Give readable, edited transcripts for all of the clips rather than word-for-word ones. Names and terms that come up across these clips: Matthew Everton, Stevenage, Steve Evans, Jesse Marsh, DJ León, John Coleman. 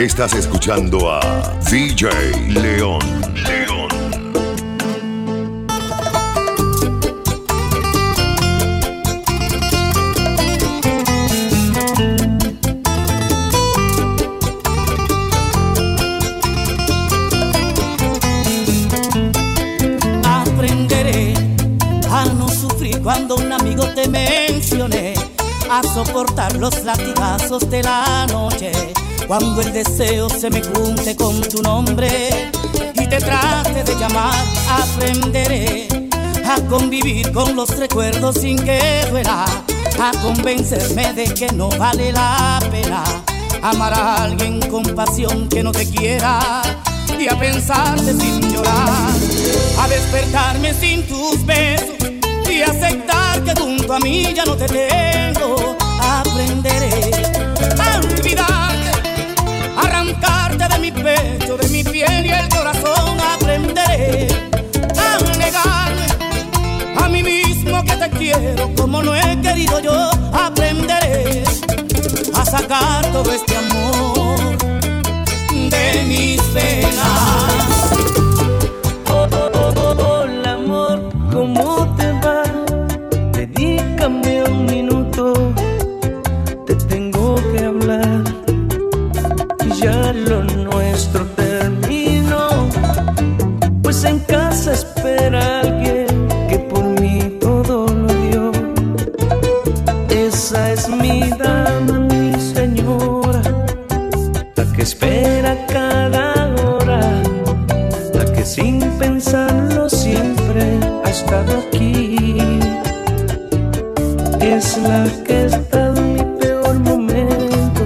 Estás escuchando a DJ León. Cuando un amigo te mencioné, a soportar los latigazos de la noche, cuando el deseo se me junte con tu nombre y te trate de llamar, aprenderé a convivir con los recuerdos sin que duela, a convencerme de que no vale la pena amar a alguien con pasión que no te quiera, y a pensarte sin llorar, a despertarme sin tus besos y aceptar que junto a mí ya no te tengo. Aprenderé a olvidarte, arrancarte de mi pecho, de mi piel y el corazón. Aprenderé a negarme a mí mismo que te quiero como no he querido yo. Aprenderé a sacar todo este amor de mis penas. Hola amor, ¿cómo te va? Dedícame un minuto, te tengo que hablar. Ya lo nuestro terminó, pues en casa espera alguien que por mí todo lo dio. Esa es mi dama, mi señora, la que espera cada hora, la que sin pensarlo siempre ha estado aquí. Es la que está en mi peor momento,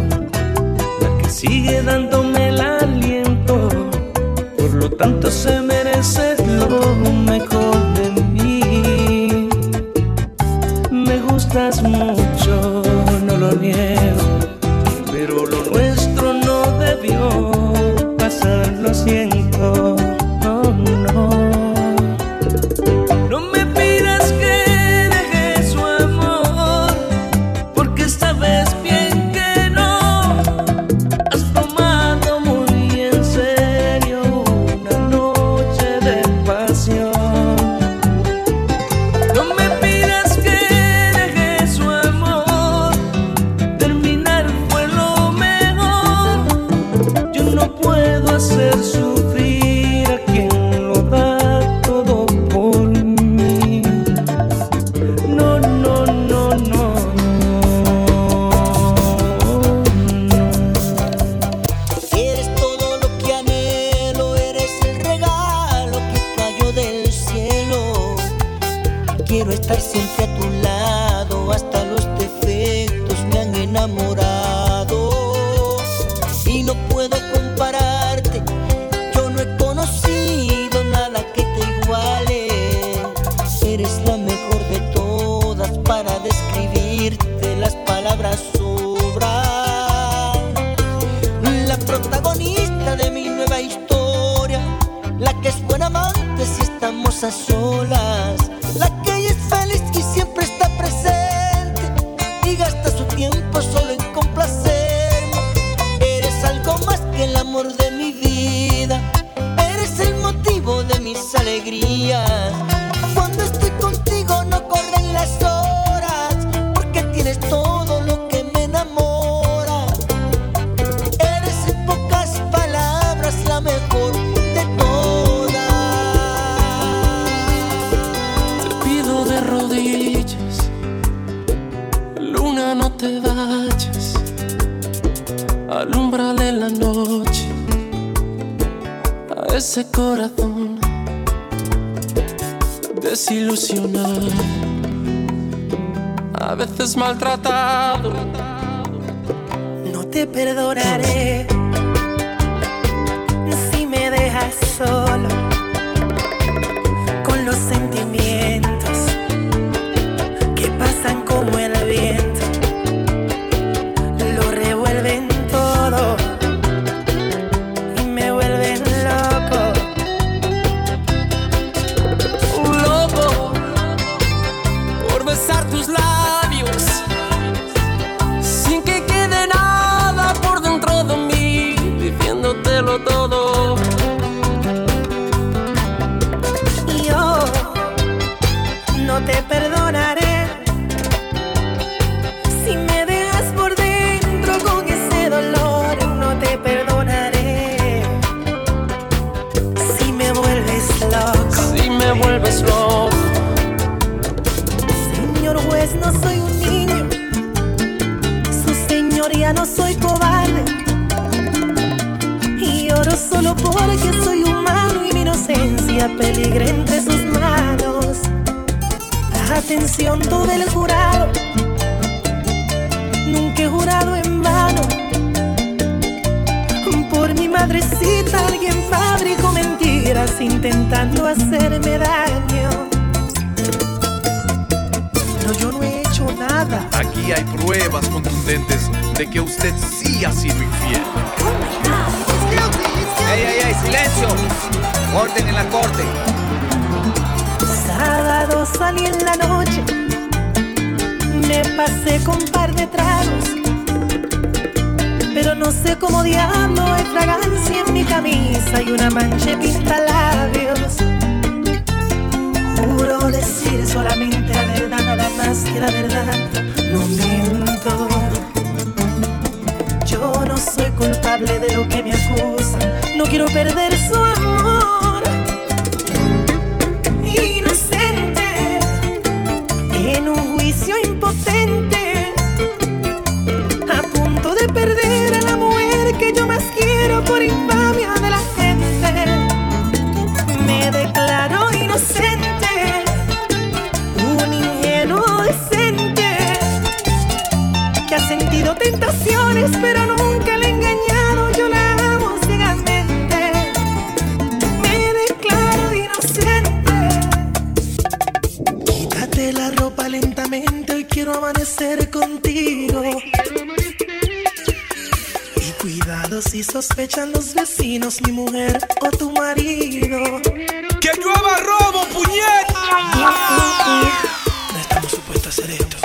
la que sigue dándome el aliento, por lo tanto se merece lo mejor de mí. Me gustas mucho, no lo niego, pero lo nuestro no debió pasar, lo siento. Maltratado, no te perdonaré si me dejas solo con los sentimientos que pasan como el viento, lo revuelven todo y me vuelven loco, loco por besar tus labios. dártelo todo. Yo no te perdonaré si me dejas por dentro con ese dolor. No te perdonaré si me vuelves loco. Si me vuelves loco. Señor juez, no soy un niño, su señoría no soy cobarde. Y lloro solo porque soy humano y mi inocencia peligra entre sus manos. Atención todo el jurado, nunca he jurado en vano. Por mi madrecita alguien fabricó mentiras intentando hacerme daño. No, yo no he hecho nada. Aquí hay pruebas contundentes de que usted sí ha sido infiel. ¡Ey, ey, ey! ¡Silencio! ¡Orden en la corte! Sábado salí en la noche, me pasé con un par de tragos, pero no sé cómo diablo hay fragancia en mi camisa y una mancha pintalabios. Juro decir solamente la verdad, nada más que la verdad, no miento. Yo no soy culpable de lo que me acusan, no quiero perder su amor. Inocente, en un juicio impotente, a punto de perder a la mujer que yo más quiero por infamia de la gente. Me declaro inocente. Sentido tentaciones, pero nunca le he engañado. Yo la amo ciegamente. Me declaro inocente. Quítate la ropa lentamente. Hoy quiero amanecer contigo. Y cuidado si sospechan los vecinos, mi mujer o tu marido. ¡Que llueva robo, puñeta! No estamos supuestos a hacer esto.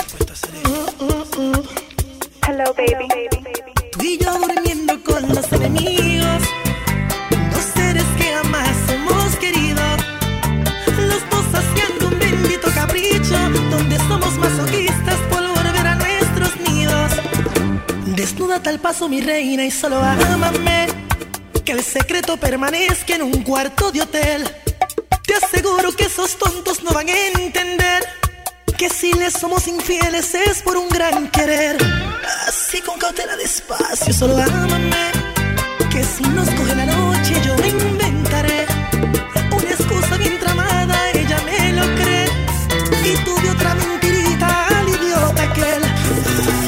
Hello, baby. Tú y yo durmiendo con los enemigos, dos seres que jamás hemos querido, los dos haciendo un bendito capricho, donde somos masoquistas por volver a nuestros nidos. Desnúdate al paso, mi reina, y solo ámame, que el secreto permanezca en un cuarto de hotel. Te aseguro que esos tontos no van a entender que si les somos infieles es por un gran querer. Así con cautela despacio, solo ámame, que si nos coge la noche yo me inventaré una excusa bien tramada, ella me lo cree, y tú de otra mentirita al idiota aquel.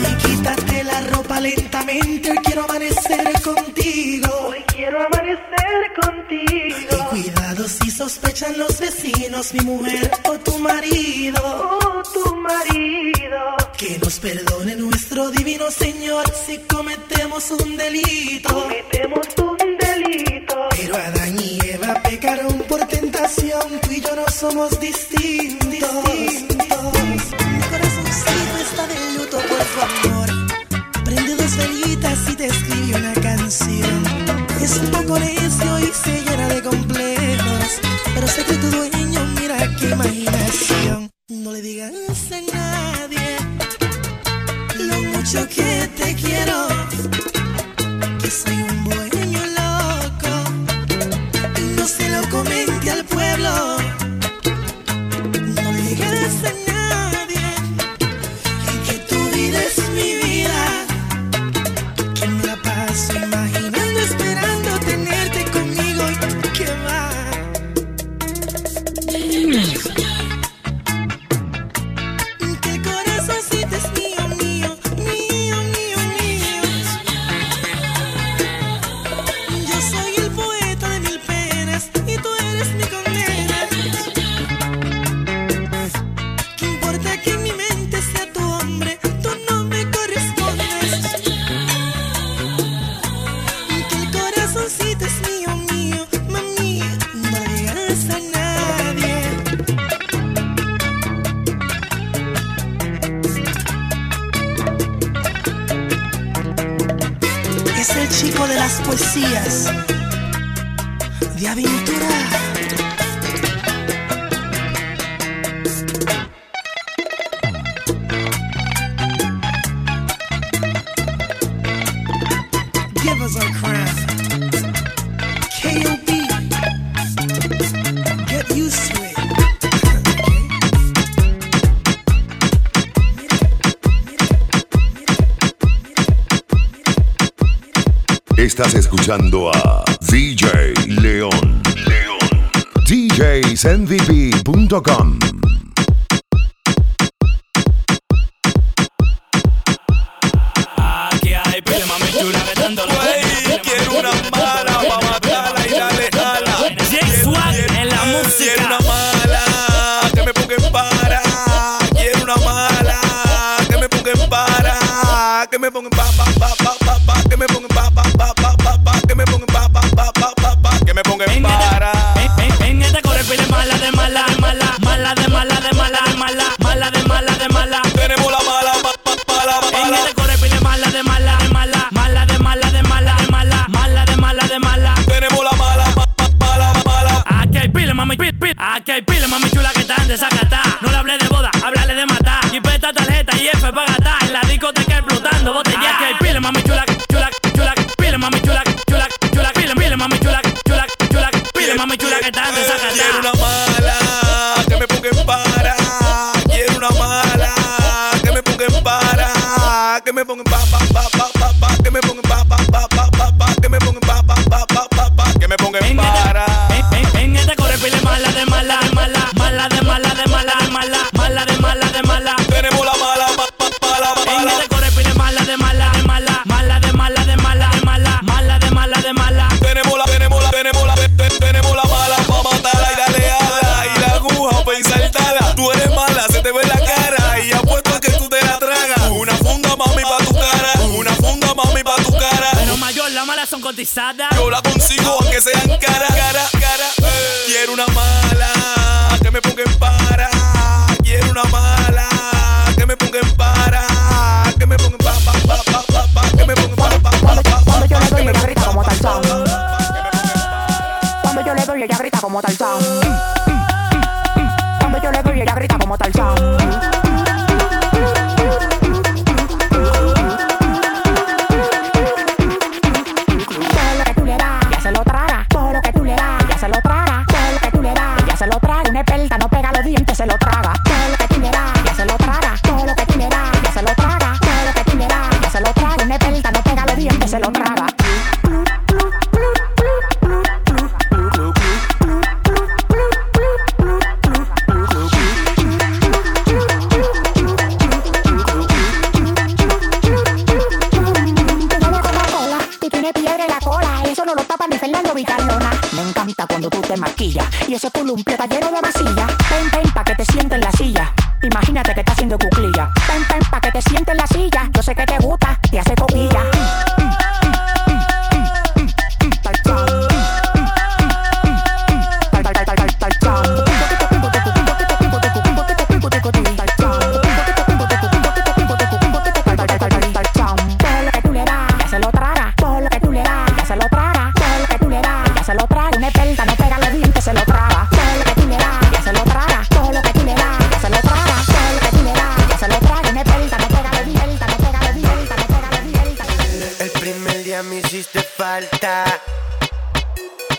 Ay, quítate la ropa lentamente, hoy quiero amanecer contigo. Hoy quiero amanecer contigo. Cuidado si sospechan los vecinos, mi mujer o tu marido. Oh, tu marido. Que nos perdone nuestro divino Señor si cometemos un delito. Cometemos un delito. Pero Adán y Eva pecaron por tentación, tú y yo no somos distintos. Mi corazoncito está de luto por tu amor. Prende dos velitas y te escribe una canción. Es un poco necio y se llena de complejos, pero sé que tu dueño, mira qué imaginación. No le digas a nadie lo mucho que te quiero, que soy un dueño loco. No se lo comente al pueblo. No le digas a nadie que tu vida es mi vida, que me la paso imaginando, esperando tenerte conmigo. Y que va, que el corazón sí es mío, mío, mío. tiempo de las poesías de aventura. Give us our crown. K.O.B. Get used to it. Estás escuchando a DJ León. DJsNVP.com. Aquí hay problema, me chula de tanto güey. Quiero una mala pa' matarla y darle jala. J Swag en la música. Quiero una mala que me ponga en para. Quiero una mala que me ponga en para. Que me ponga en pa. Que me ponga en pa. Que me ponga en pa. Que me ponga en para. De mala, de mala, de mala, mala, de mala, de mala, de mala, mala, de mala, de mala. Tenemos la mala, mala. En este corre pide mala, de mala, de mala, mala, de mala, de mala, de mala, mala, de mala, de mala. Tenemos la mala, mala. Aquí hay pile, mami, pit. Aquí hay pile, mami chula que están desacatadas. No le hablé de boda, háblale de matar. Y peta tarjeta y F para gastar. En la discoteca explotando botella. Aquí hay pile, mami chula, chula, pile, mami chula, chula, pile, mami chula. Mami chula que está desacatada. Quiero una mala que me ponga en para. Quiero una mala que me ponga en para. Que me ponga en pa. Que me ponga en pa. Que me ponga en pa. Que me ponga en para. En este corre pile mala de mala de mala, mala de mala de mala de mala, mala de mala de mala. Tenemos la mala pa. En este corre pile mala de mala de mala, mala de mala de mala de mala, mala de mala de mala. Tenemos la mala pa' matarla y darle ala. Y la aguja pa' insaltarla. Tú eres mala, se te ve la cara. Y apuesto a que tú te la tragas. Una funda, mami, pa' tu cara. Una funda, mami, pa' tu cara. Pero mayor, las malas son cotizadas. Yo la consigo aunque sean cara. Quiero una mala que me ponga en para. Quiero una mala que me ponga en para. Que me ponga en pa. Que me ponga en pa. Cuando yo le doy ella grita como Tarzán. Cuando yo le doy ella grita como Tarzán. Cuando yo le doy ella grita como Tarzán. Todo lo que tú le das, ella se lo traga. Todo lo que tú le das, ella se lo traga. Todo lo que tú le das, ella se lo traga. Una experta no pega los dientes, se lo traga. Todo lo que tú le das, ella se lo traga. Todo lo que tú le das, ella se lo traga. Todo lo que tú le das, ella se lo traga. Una experta no pega los dientes, se lo traga. Cuando tú te maquillas y ese columpio está lleno de masilla. Ven, pa' que te sientes en la silla. Imagínate que está haciendo cuclilla. Ven, pa' que te sientes en la silla. Yo sé que te gusta, te hace coquilla.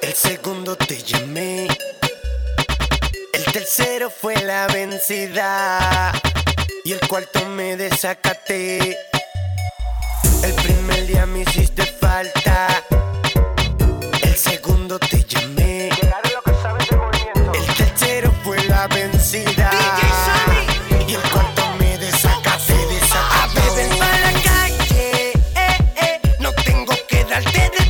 El segundo te llamé, el tercero fue la vencida y el cuarto me desacaté. El primer día me hiciste falta, el segundo te llamé, el tercero fue la vencida y el cuarto me desacaté. A beber pa' la calle, no tengo que darte detalle.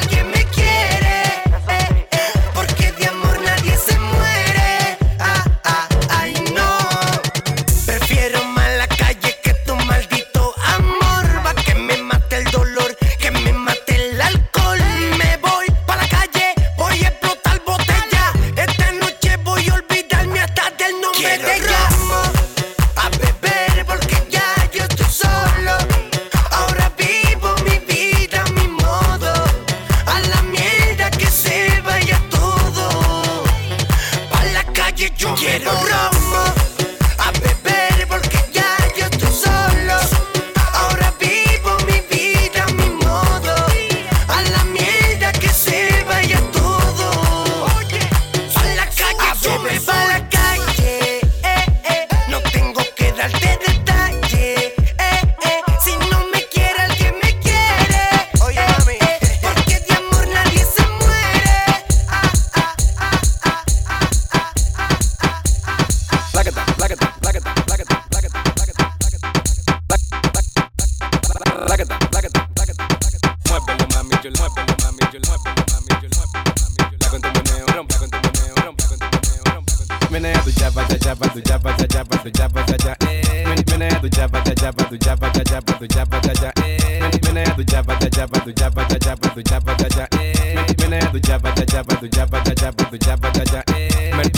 Give me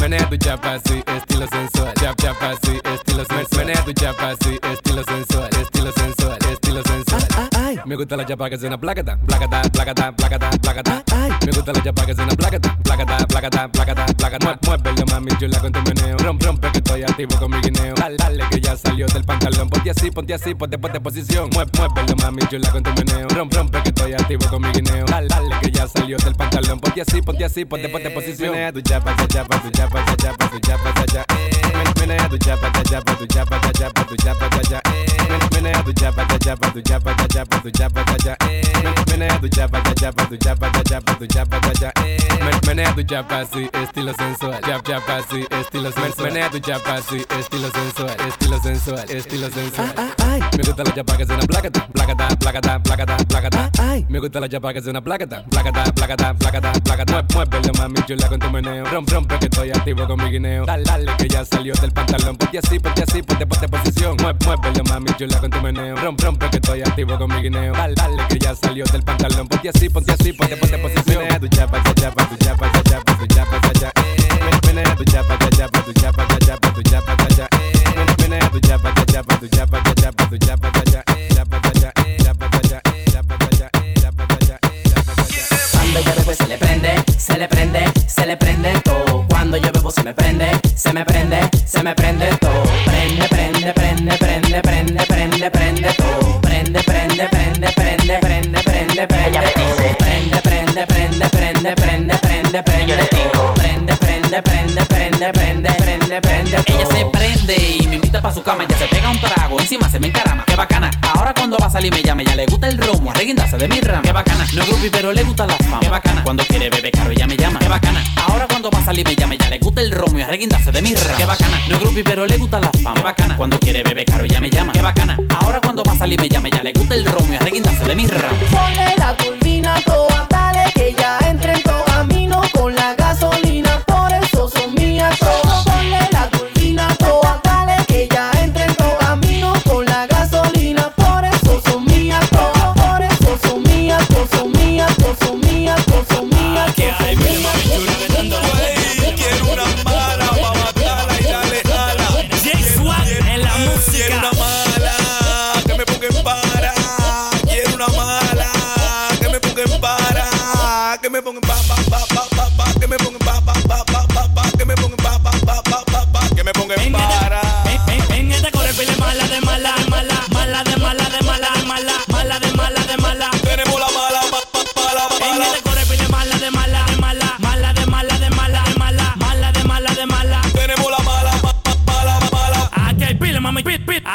Menea tu chapa, sí, estilo sensual. Chapa, sí, estilo sensual. Menea tu chapa, sí, estilo sensual. Estilo sensual, estilo sensual. Ay, me gusta la chapa que suena placata, placata, placata, placata, placata. Ay, me gusta la chapa que suena placata, placata, placata, placata, placata. Muévelo, mami, yo la con tu meneo. Rompe que estoy activo con mi guineo. Dale que ya salió del pantalón. Ponte así, ponte posición. Muévelo, mami, yo la con tu meneo. Rompe que estoy activo con mi guineo. Dale que ya salió del pantalón. Ponte así, ponte posición. Menea tu chapa, tu chapa. Menea tu chapa, tu chapa. Menea tu chapa, tu chapa. Menea tu chapa, tu chapa. Menea tu chapa, sí, estilo sensual. Chapa, sí, estilo sensual. Menea tu chapa, sí, estilo sensual. Estilo sensual. Me gusta la chapa que suena placata. Me gusta la chapa que suena placata. Muévelo, mami, chula con tu meneo. Rompe que estoy activo con mi guineo. Dale que ya salió del pantalón. Ponte así, ponte posición. Muévelo, mami, chula con tu meneo. Rompe que estoy activo con mi guineo. Dale que ya salió del pantalón. Ponte así, ponte posición. Menea tu chapa, tu chapa. Menea tu chapa, tu chapa. Menea tu chapa, tu chapa. Cuando yo bebo se le prende todo. Cuando yo bebo se me prende todo. Prende todo. Prende. Ella me dice prende. Yo le digo prende. Ella se prende y me invita pa' su cama. Ella se pega un trago, encima se me encarama. Qué bacana, ahora cuando va a salir me llama. Ella le gusta el romo, arreguindarse de mi rama. Qué bacana, no es groupie pero le gusta la fama. Qué bacana, cuando quiere beber caro ella me llama. Qué bacana, ahora cuando va a salir me llama. Ella le gusta el romo y arreguindarse de mi rama. Qué bacana, no es groupie pero le gusta la fama. Qué bacana, cuando quiere beber caro ella me llama. Qué bacana, ahora cuando va a salir me llama. Ella le gusta el romo y arreguindarse de mi rama. Ponle la turbina toda, dale que ya entre en todo camino con la gasolina. Por eso son mías todas. Ponle la turbina toda, dale que ya entre en todo camino con la gasolina. Por eso son mías todas. Por eso son mías, todas son mías. Aquí hay mi maestura de tanto ahí. Quiero una mala pa' matarla y darle ala. J Swag en la música. Quiero una mala que me ponga en para. Quiero una mala que me ponga en para. Que me ponga en pa. Que me ponga en pa. Que me ponga en pa. Que me ponga en para. En esta corre pile mala de mala. Tenemos la mala.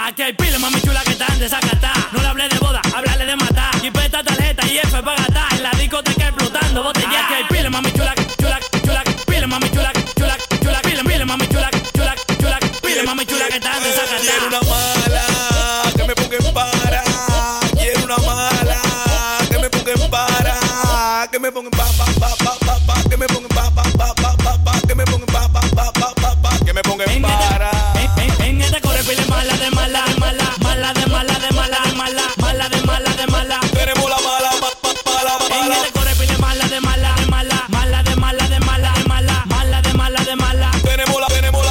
Aquí hay pila, mami chula que están desacatadas. No le hablé de boda, háblale de matar. Y esta tarjeta y F para gastar. En la discoteca explotando botellas. Aquí hay pila, mami chula. Pila, mami chula. Pila, mami chula. Pila, mami chula que están desacatadas. Quiero una mala que me ponga en para. Quiero una mala que me ponga en para. Que me ponga en pa. Que me ponga en pa. Que me ponga en pa. Que me ponga en para. Mala de mala. Queremos la mala. En este corre pile mala de mala.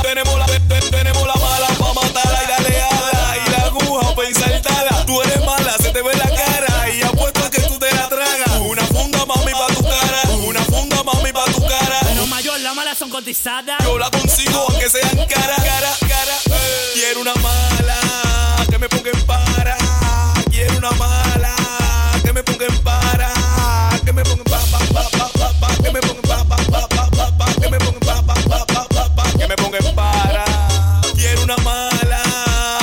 Tenemos la mala pa' matarla y darle ala. Y la aguja pa' insaltarla. Tú eres mala, se te ve la cara y apuesto a que tú te la tragas. Una funda mami pa' tu cara. Pero mayor, las malas son cotizadas. Yo la consigo aunque sean cara. Quiero una mala que me ponga en para. Quiero una mala que me ponga en para. Que me ponga en pa. Que me ponga en pa. Que me ponga en pa. Que me ponga en para. Quiero una mala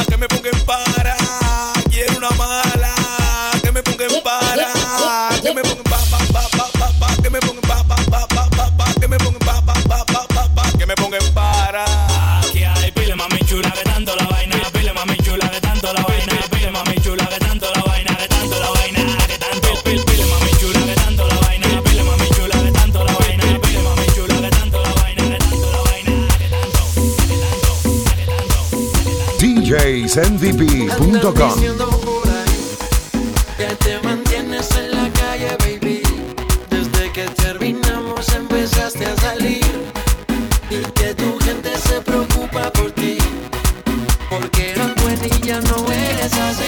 que me ponga en para. Quiero una mala que me ponga en para. Que me ponga en pa. Que me ponga en pa. Que me ponga en pa. Que me ponga en para. Aquí hay pile mami chula de tanto la vaina. Pile mami chula de tanto la vaina. Mami chula de tanto la vaina de DJsndb.com. Que te mantienes en la calle, baby. Desde que terminamos empezaste a salir. Y que tu gente se preocupa por ti, porque eras buena y ya no eres así.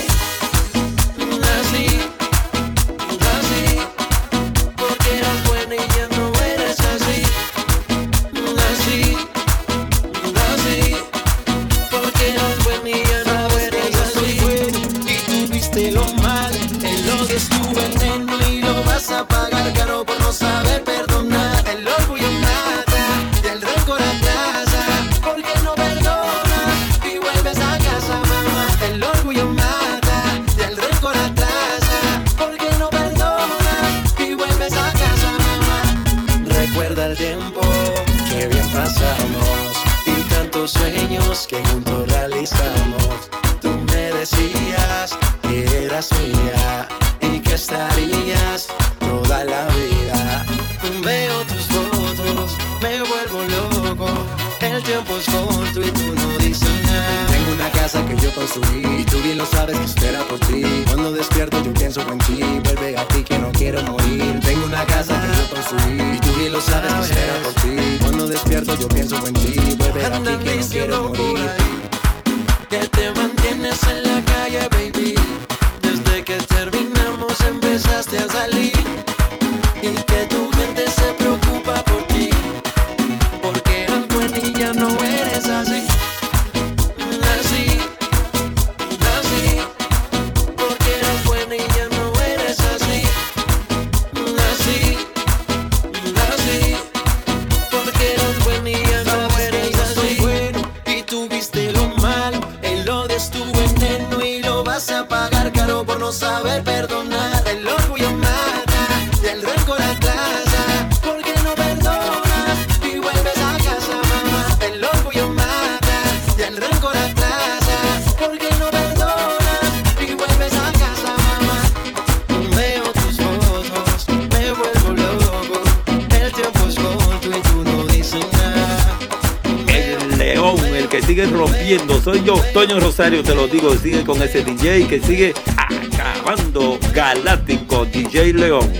Soy yo, Toño Rosario, te lo digo, sigue con ese DJ que sigue acabando galáctico, DJ León.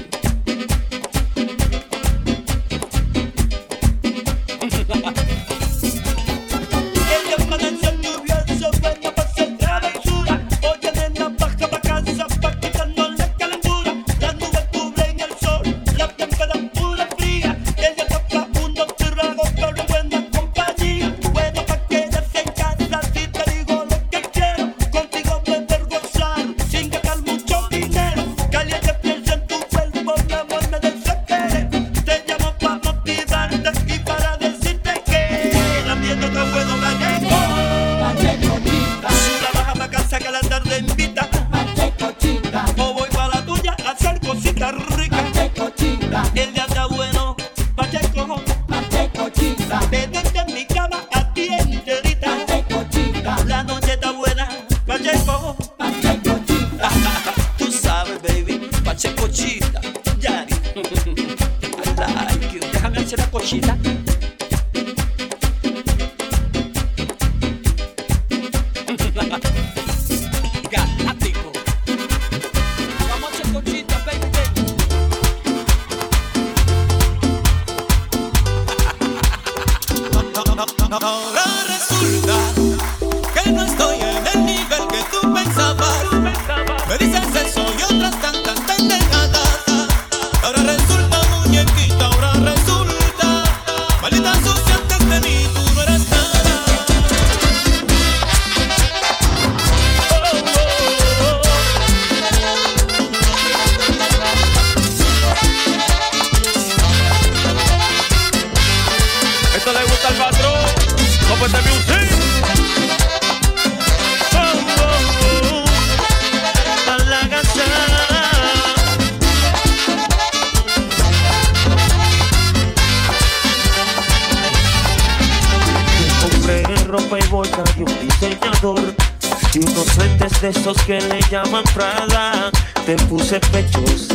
Que le llaman Prada. Te puse pechos,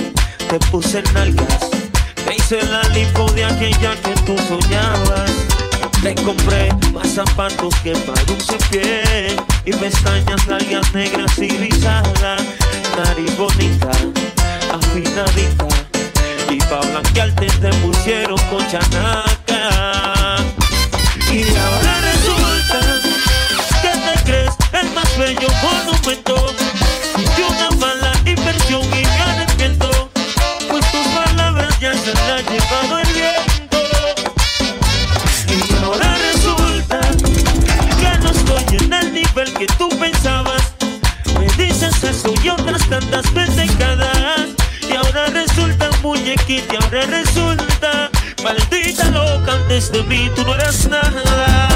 te puse nalgas, te hice la lipo de aquella que tú soñabas. Te compré más zapatos que para un pie, y pestañas largas, negras y rizadas, nariz bonita, afinadita, y pa' blanquearte te pusieron con chanaca. Y ahora resulta que te crees el más bello monumento de una mala inversión y agradecimiento, pues tus palabras ya se la han llevado el viento. Y ahora resulta que no estoy en el nivel que tú pensabas, me dices eso y otras tantas pendejadas. Y ahora resulta, muñequita, y ahora resulta, maldita loca, antes de mí tú no eras nada.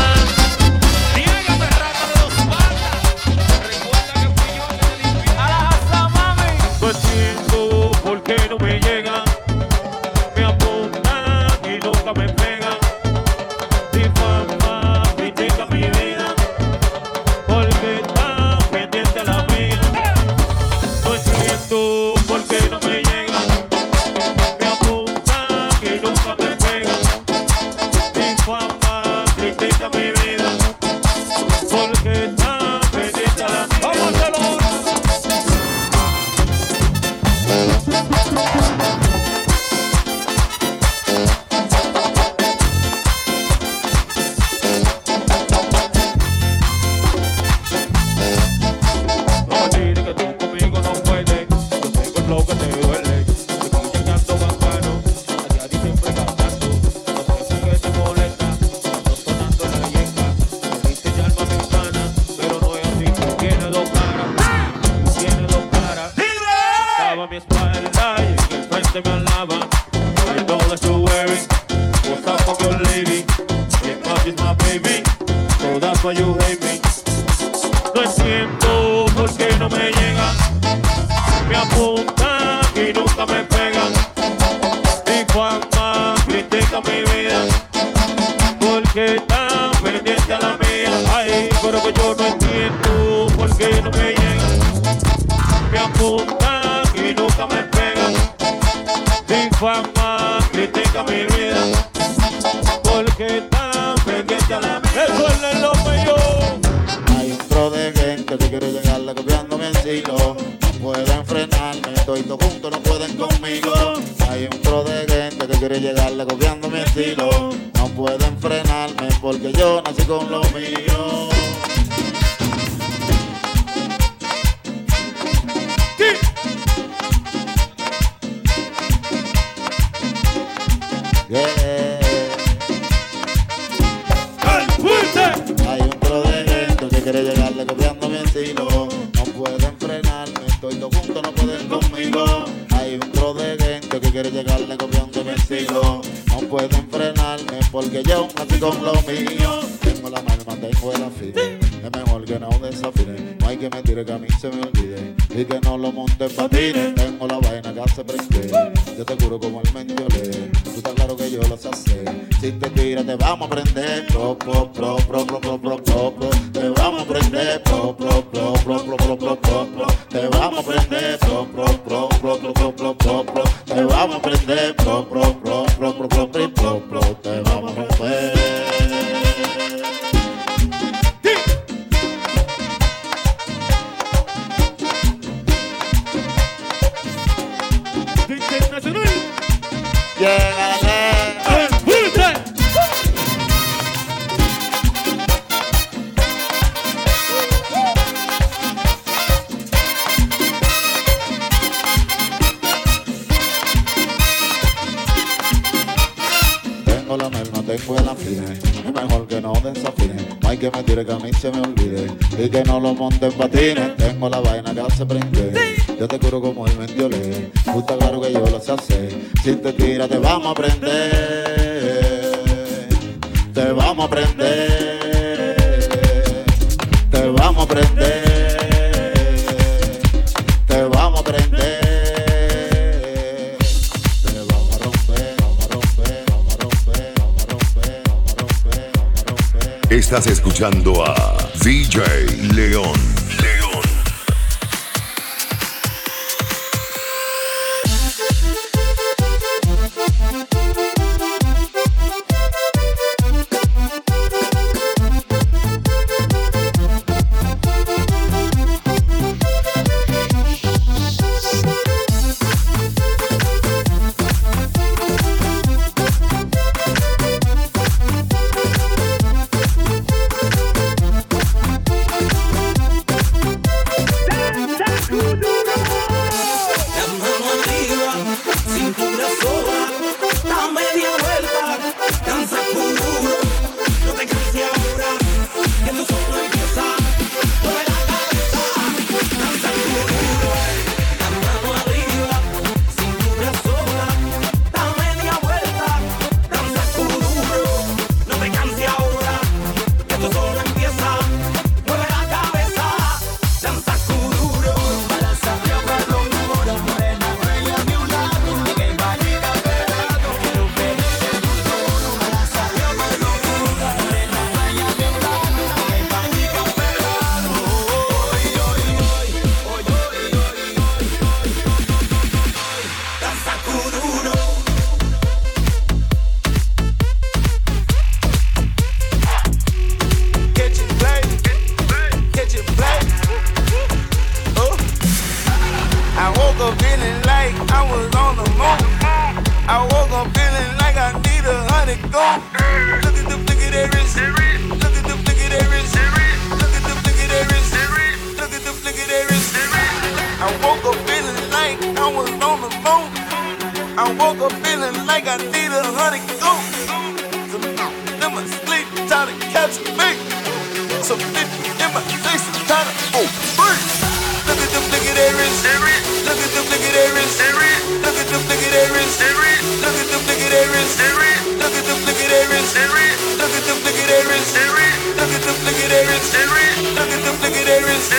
Estás escuchando a DJ León. was on the moon. I woke up feeling like I need 100 gold. Look at the flick of that wrist. Look at the flick of that wrist. Look at the flick of that wrist. Look at the flick of that wrist. I woke up feeling like I was on the moon. I woke up feeling like I need 100 gold. In my sleep, trying to catch me. Some bitch in my face, trying to free. Look at them flick of their wrist. Look at them flick of their wrist. Look at them flick of their wrist. Look at them flick of their wrist. Look at them flick of their wrist. Look at them flick of their wrist. Look at them flick of their wrist. Look at them flick of their wrist.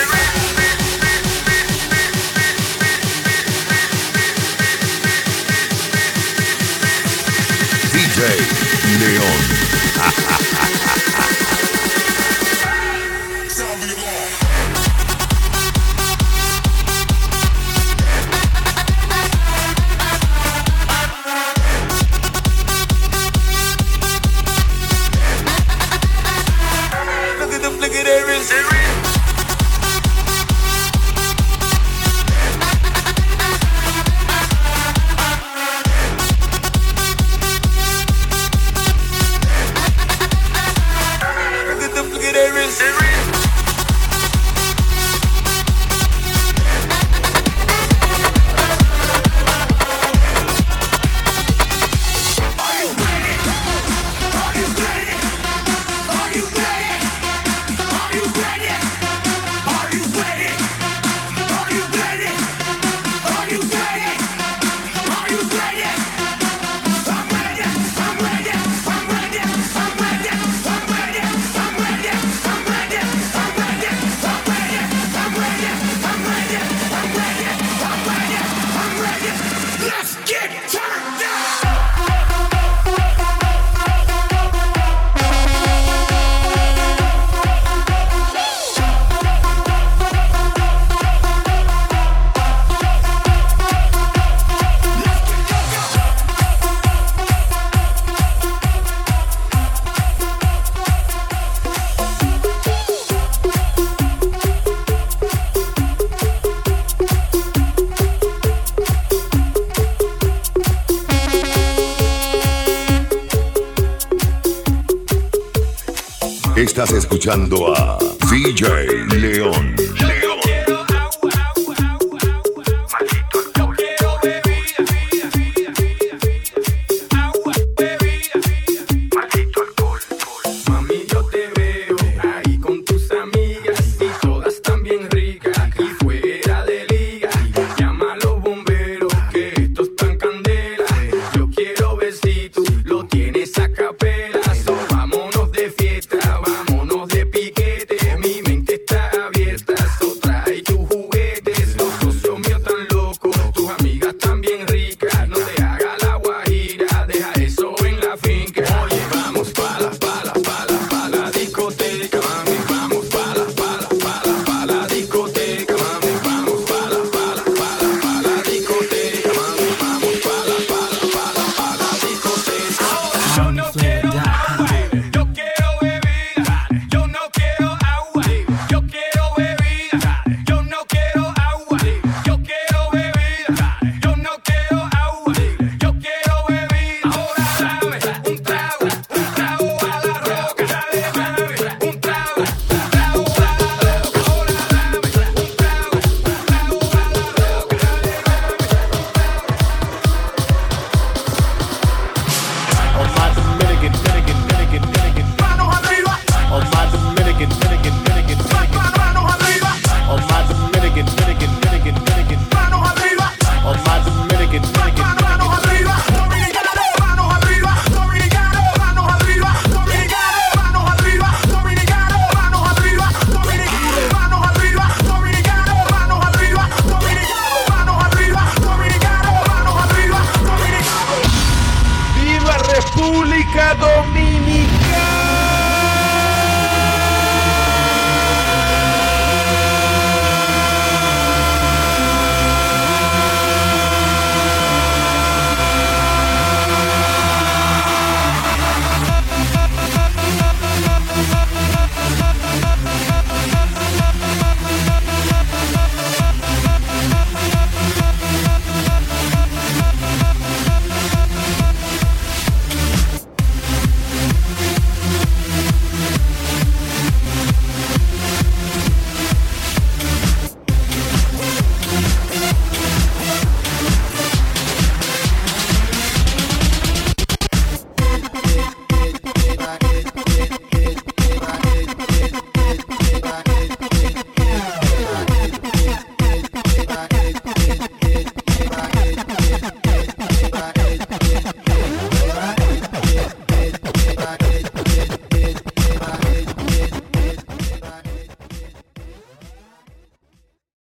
Estás escuchando a DJ León.